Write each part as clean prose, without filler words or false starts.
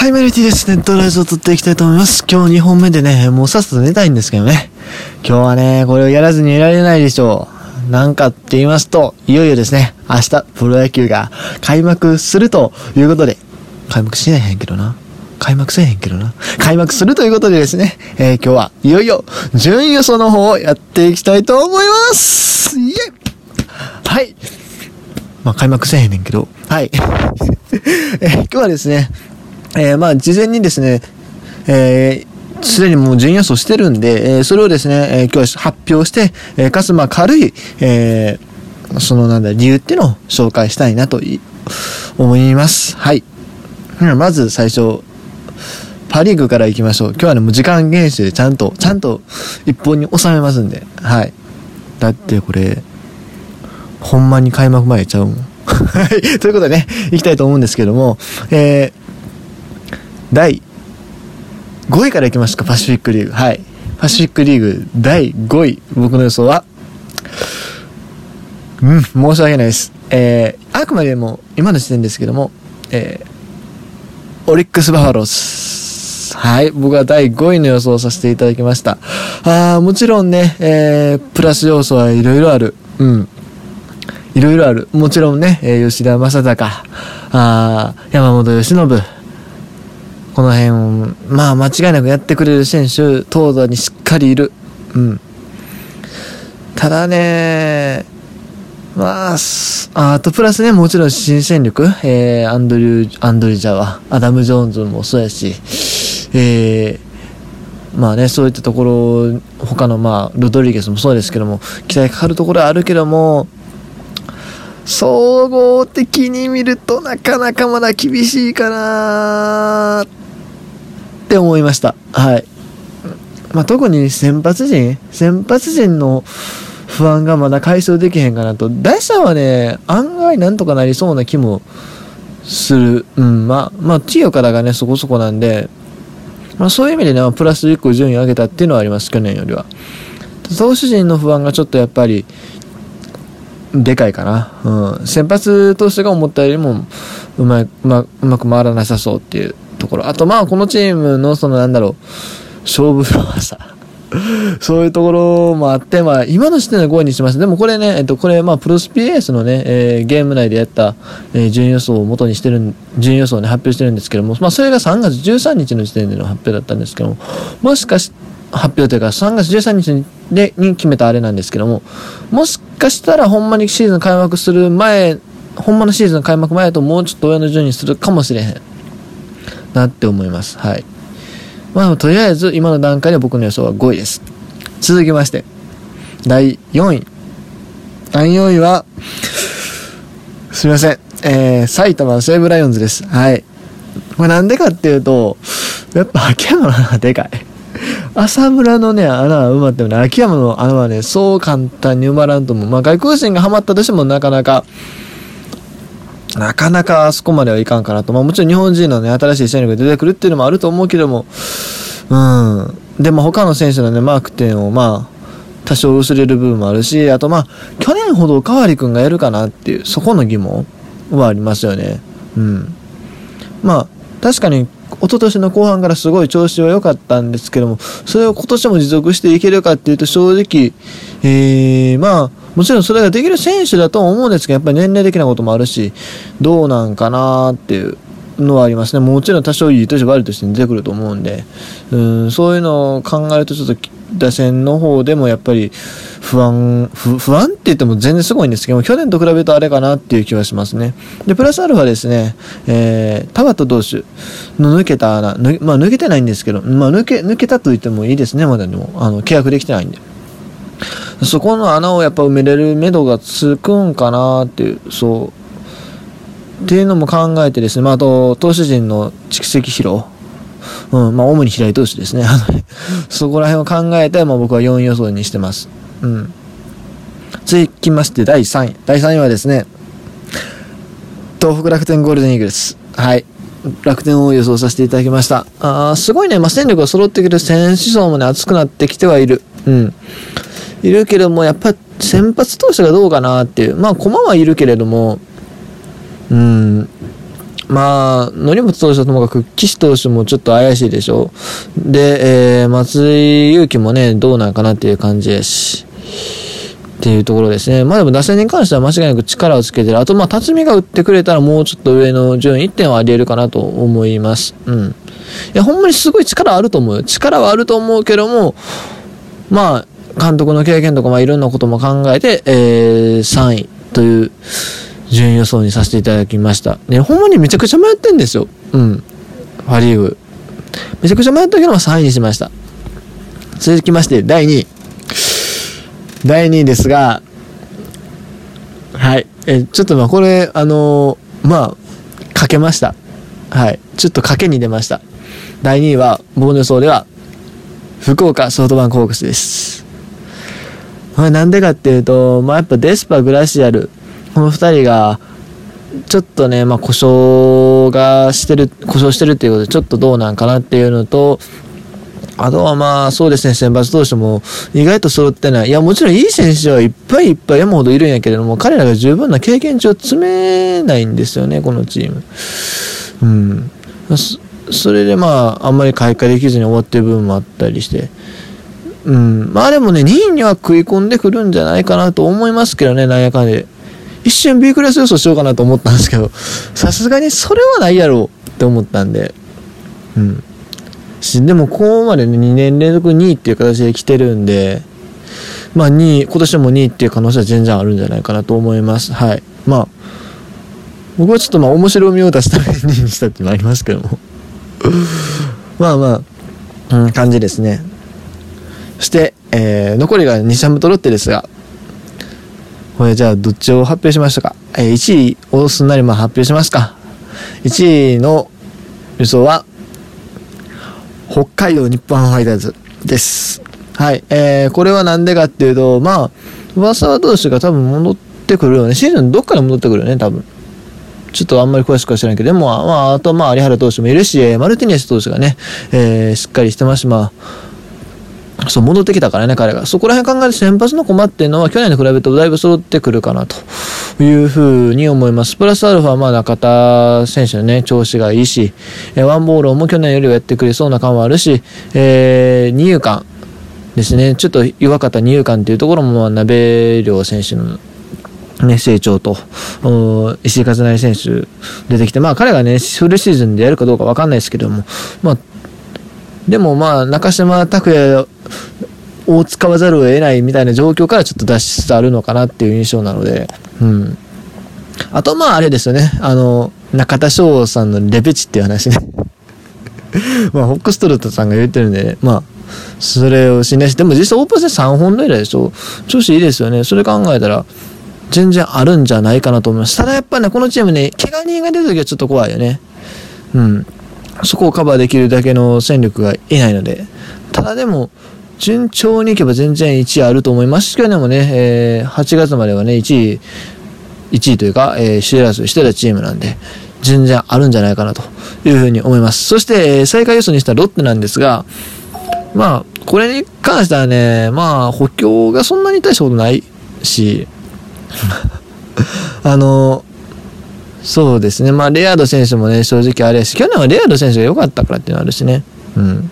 はい、メルティです。ネットラジオ撮っていきたいと思います。今日2本目でね、もうさっさと寝たいんですけどね。今日はね、これをやらずにいられないでしょう。なんかって言いますと、いよいよですね、明日、プロ野球が開幕するということで、開幕するということでですね、今日はいよいよ順位予想の方をやっていきたいと思います。イエイ！はい。まあ、開幕せえへんねんけど、はい。今日はですね、まあ、事前にですね、すでにもう順位予想してるんで、それをですね、今日発表して、かつまあ軽い、理由っていうのを紹介したいなと思います。はい。まず最初、パリーグから行きましょう。今日はね、もう時間厳守でちゃんと一本に収めますんで。はい。だってこれ、ほんまに開幕前ちゃうもん。はい。ということでね、行きたいと思うんですけども、第5位から行きますか、パシフィックリーグ。はい。パシフィックリーグ第5位。僕の予想は、申し訳ないです。あくまでも、今の時点ですけども、オリックスバファローズ。はい。僕は第5位の予想をさせていただきました。もちろんね、プラス要素はいろいろある。いろいろある。もちろんね、吉田正尚、山本由伸、この辺を、まあ間違いなくやってくれる選手、投打にしっかりいる。ただね、まあ、あとプラスね、もちろん新戦力、アダム・ジョーンズもそうやし、まあね、そういったところ、他のまあ、ロドリゲスもそうですけども、期待かかるところはあるけども、総合的に見るとなかなかまだ厳しいかなって思いました。はい。まあ特に先発陣の、不安がまだ解消できへんかなと。打者はね、案外なんとかなりそうな気もする。まあ、強からがね、そこそこなんで、まあそういう意味でね、プラス1個順位上げたっていうのはあります、去年よりは。投手陣の不安がちょっとやっぱり、でかいかな。先発投手が思ったよりも、うまく回らなさそうっていうところ。あとまあ、このチームの、勝負弱さ。そういうところもあって、まあ、今の時点で5位にしました。でもこれね、まあ、プロスピエースのね、ゲーム内でやった、順位予想を元にしてる、順位予想をね、発表してるんですけども、まあ、それが3月13日の時点での発表だったんですけども、発表というか、3月13日に決めたあれなんですけども、もしかしたら、ほんまにシーズン開幕する前、ほんまのシーズン開幕前ともうちょっと上の順位にするかもしれへん。なって思います。はい。まあ、とりあえず、今の段階で僕の予想は5位です。続きまして、第4位。第4位は、すみません。埼玉西武ライオンズです。はい。これなんでかっていうと、やっぱ秋山の穴はでかい。浅村のね、穴は埋まってもね、秋山の穴はね、そう簡単に埋まらんと思う。まあ、外国人がハマったとしてもなかなかあそこまではいかんかなと。まあもちろん日本人のね、新しい戦力が出てくるっていうのもあると思うけども、でも他の選手のね、マーク点をまあ、多少薄れる部分もあるし、あとまあ、去年ほどおかわりくんがやるかなっていう、そこの疑問はありますよね。まあ、確かに、一昨年の後半からすごい調子は良かったんですけども、それを今年も持続していけるかっていうと正直、まあ、もちろんそれができる選手だと思うんですけど、やっぱり年齢的なこともあるし、どうなんかなーっていうのはありますね。もちろん多少いい年悪い年に出てくると思うんで、そういうのを考えるとちょっと打線の方でもやっぱり不安って言っても全然すごいんですけども、去年と比べるとあれかなっていう気はしますね。で、プラスアルファですね、田端投手の抜けた穴、まあ抜けてないんですけど、まあ抜けたと言ってもいいですね、まだでも。契約できてないんで。そこの穴をやっぱ埋めれる目処がつくんかなっていう、っていうのも考えてですね、まあ、あと、投手陣の蓄積疲労。まあ、主に平井投手ですね。そこら辺を考えて、まあ、僕は4位予想にしてます。続きまして、第3位。第3位はですね、東北楽天ゴールデンイーグルス。はい。楽天を予想させていただきました。すごいね、まあ、戦力が揃ってくる選手層もね、厚くなってきてはいる。いるけども、やっぱ先発投手がどうかなっていう。まあ、駒はいるけれども、まあ、則本投手はともかく、岸投手もちょっと怪しいでしょ。で、松井裕樹もね、どうなんかなっていう感じやし、っていうところですね。まあでも打線に関しては間違いなく力をつけてる。あと、まあ、辰巳が打ってくれたらもうちょっと上の順位1点はあり得るかなと思います。うん。いや、ほんまにすごい力あると思うよ。力はあると思うけども、まあ、監督の経験とか、まあ、いろんなことも考えて、3位という順位予想にさせていただきました。ね、ほんまにめちゃくちゃ迷ってんですよ。うん。パ・リーグ。めちゃくちゃ迷ったけども3位にしました。続きまして、第2位。第2位ですが、はい、ちょっとまあこれまあかけました。はい、ちょっと賭けに出ました。第2位は僕の予想では福岡ソフトバンクホークスです。まあなんでかっていうと、まあやっぱデスパグラシアルこの2人がちょっとねまあ故障してるっていうことでちょっとどうなんかなっていうのと。あとはまあそうですね、選抜投手も意外と揃ってない。いやもちろんいい選手はいっぱいいっぱい山ほどいるんやけれども、彼らが十分な経験値を積めないんですよね、このチーム。うん、それでまああんまり開花できずに終わってる部分もあったりして、うん、まあでもね2位には食い込んでくるんじゃないかなと思いますけどね。なんやかんで一瞬 B クラス予想しようかなと思ったんですけど、さすがにそれはないやろうって思ったんで、うん、でもここまで2年連続2位っていう形で来てるんで、まあ2位、今年も2位っていう可能性は全然あるんじゃないかなと思います。はい。まあ、僕はちょっとまあ面白みを出すために2位にしたってのありますけども。まあまあ、うん、感じですね。そして、残りが西ハムとロッテですが、これじゃあどっちを発表しましたか。1位をすんなりまあ発表しますか。1位の予想は、北海道日本ハムファイターズです。はい。これはなんでかっていうと、まあ、上沢投手が多分戻ってくるよね。シーズンどっかで戻ってくるよね、多分。ちょっとあんまり詳しくは知らないけど、でも、まあ、あとまあ、有原投手もいるし、マルティネス投手がね、しっかりしてますし、まあ、そう、戻ってきたからね、彼が。そこら辺考えると先発の駒っていうのは、去年に比べるとだいぶ揃ってくるかな、というふうに思います。プラスアルファは、まあ、中田選手のね、調子がいいし、ワンボールも去年よりはやってくれそうな感はあるし、二遊間ですね。ちょっと弱かった二遊間っていうところも、まあ、鍋涼選手のね、成長と、石井和成選手出てきて、まあ、彼がね、フルシーズンでやるかどうかわかんないですけども、まあ、でもまあ、中島拓也を使わざるを得ないみたいな状況からちょっと脱出あるのかなっていう印象なので、うん。あとまああれですよね、中田翔さんのレペチっていう話ね。まあ、ホックストロットさんが言ってるんで、ね、まあ、それを信頼して、でも実際オープン戦3本塁打でしょ。調子いいですよね。それ考えたら、全然あるんじゃないかなと思います。ただやっぱね、このチームね、怪我人が出るときはちょっと怖いよね。うん。そこをカバーできるだけの戦力がいないので、ただでも順調にいけば全然1位あると思いますけど、でもね、8月まではね1位というか、首位争いしてたチームなんで全然あるんじゃないかなというふうに思います。そして最下位予想にしたロッテなんですが、まあこれに関してはね、まあ補強がそんなに大したことないしそうですね。まあ、レアード選手もね、正直あれやし、去年はレアード選手が良かったからっていうのはあるしね。うん。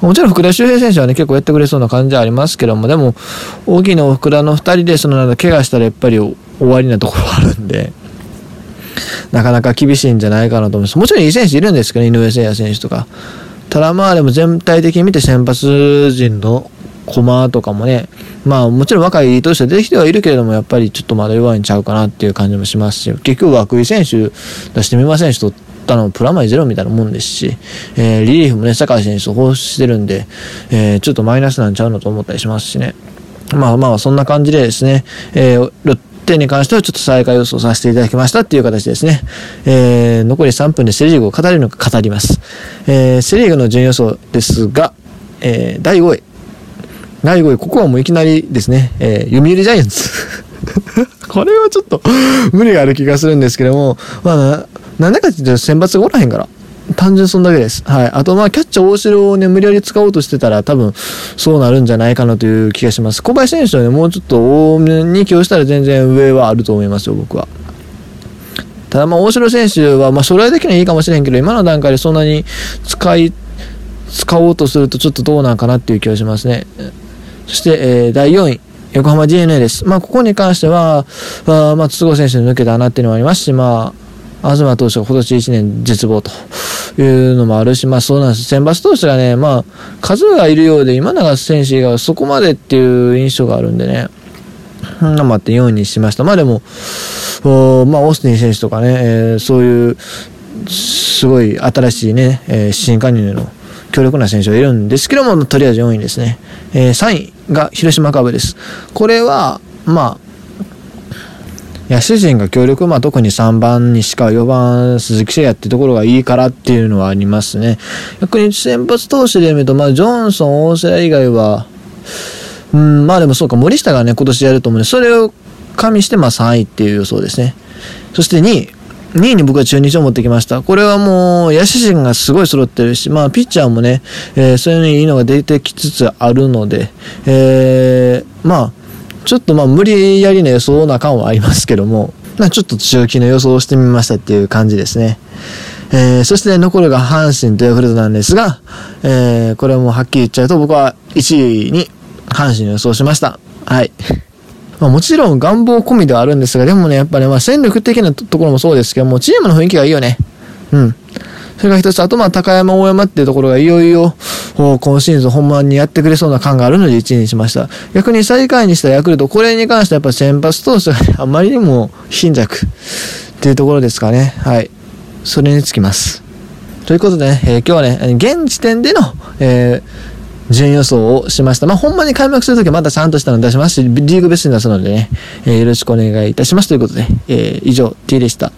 もちろん福田周平選手はね、結構やってくれそうな感じはありますけども、でも、大きな福田の2人で、そのなんだ、怪我したらやっぱり終わりなところがあるんで、なかなか厳しいんじゃないかなと思います。もちろんいい選手いるんですけど、ね、井上聖也選手とか。ただまあ、でも全体的に見て先発陣の駒とかもね、まあもちろん若い投手は出てきてはいるけれども、やっぱりちょっとまだ弱いんちゃうかなっていう感じもしますし、結局涌井選手出してみませんし、取ったのプラマイゼロみたいなもんですし、リリーフもね、坂井選手を放出してるんで、ちょっとマイナスなんちゃうのと思ったりしますしね。まあまあそんな感じでですね、ロッテに関してはちょっと最下位予想させていただきましたっていう形ですね。残り3分でセリーグを語れるのか語ります。セリーグの順位予想ですが、第5位。第5位、ここはもういきなりですね、読売ジャイアンツ。これはちょっと無理がある気がするんですけども、まあ、なんだかっていうと選抜がおらへんから。単純そんだけです。はい。あとまあ、キャッチャー大城をね、無理やり使おうとしてたら多分、そうなるんじゃないかなという気がします。小林選手はね、もうちょっと多めに起用したら全然上はあると思いますよ、僕は。ただまあ大城選手はまあ将来的にはいいかもしれんけど、今の段階でそんなに使おうとするとちょっとどうなんかなっていう気がしますね。そして、第4位横浜 DeNA です。まあここに関してはまあ筒香選手に抜けた穴っていうのもありますし、まあ東投手が今年1年絶望というのもあるし、まあそうなんです。選抜投手がね、まあ数がいるようで今永選手がそこまでっていう印象があるんでね、まあって4位にしました。まあでもまあオースティン選手とかね、そういうすごい新しいね、新加入の強力な選手がいるんですけども、とりあえず4位ですね。3位が広島カープです。これはまあ野手陣が強力、まあ特に3番にしか4番鈴木誠也ってところがいいからっていうのはありますね。逆に先発投手で見ると、まあジョンソン大瀬良以外はまあでもそうか、森下がね今年やると思うので、それを加味してまあ3位っていう予想ですね。そして2位に僕は中日を持ってきました。これはもう野手陣がすごい揃ってるし、まあピッチャーもね、そういうのにいいのが出てきつつあるので、まあちょっとまあ無理やりの予想な感はありますけども、まあ、ちょっと中期の予想をしてみましたっていう感じですね。そして、ね、残るが阪神とヤクルトなんですが、これはもうはっきり言っちゃうと、僕は1位に阪神を予想しました。はいまあ、もちろん願望込みではあるんですが、でもねやっぱり、ね、まあ戦力的なところもそうですけども、チームの雰囲気がいいよね。うん。それが一つ、あとまあ高山大山っていうところがいよいよ今シーズン本番にやってくれそうな感があるので1位にしました。逆に最下位にしたヤクルト、これに関してはやっぱ先発投手が、ね、あまりにも貧弱っていうところですかね。はい。それにつきます。ということで、ね今日はね現時点での。順予想をしました。まあ、ほんまに開幕するときはまたちゃんとしたの出しますし、リーグベストに出すのでね、よろしくお願いいたしますということで、以上、T でした。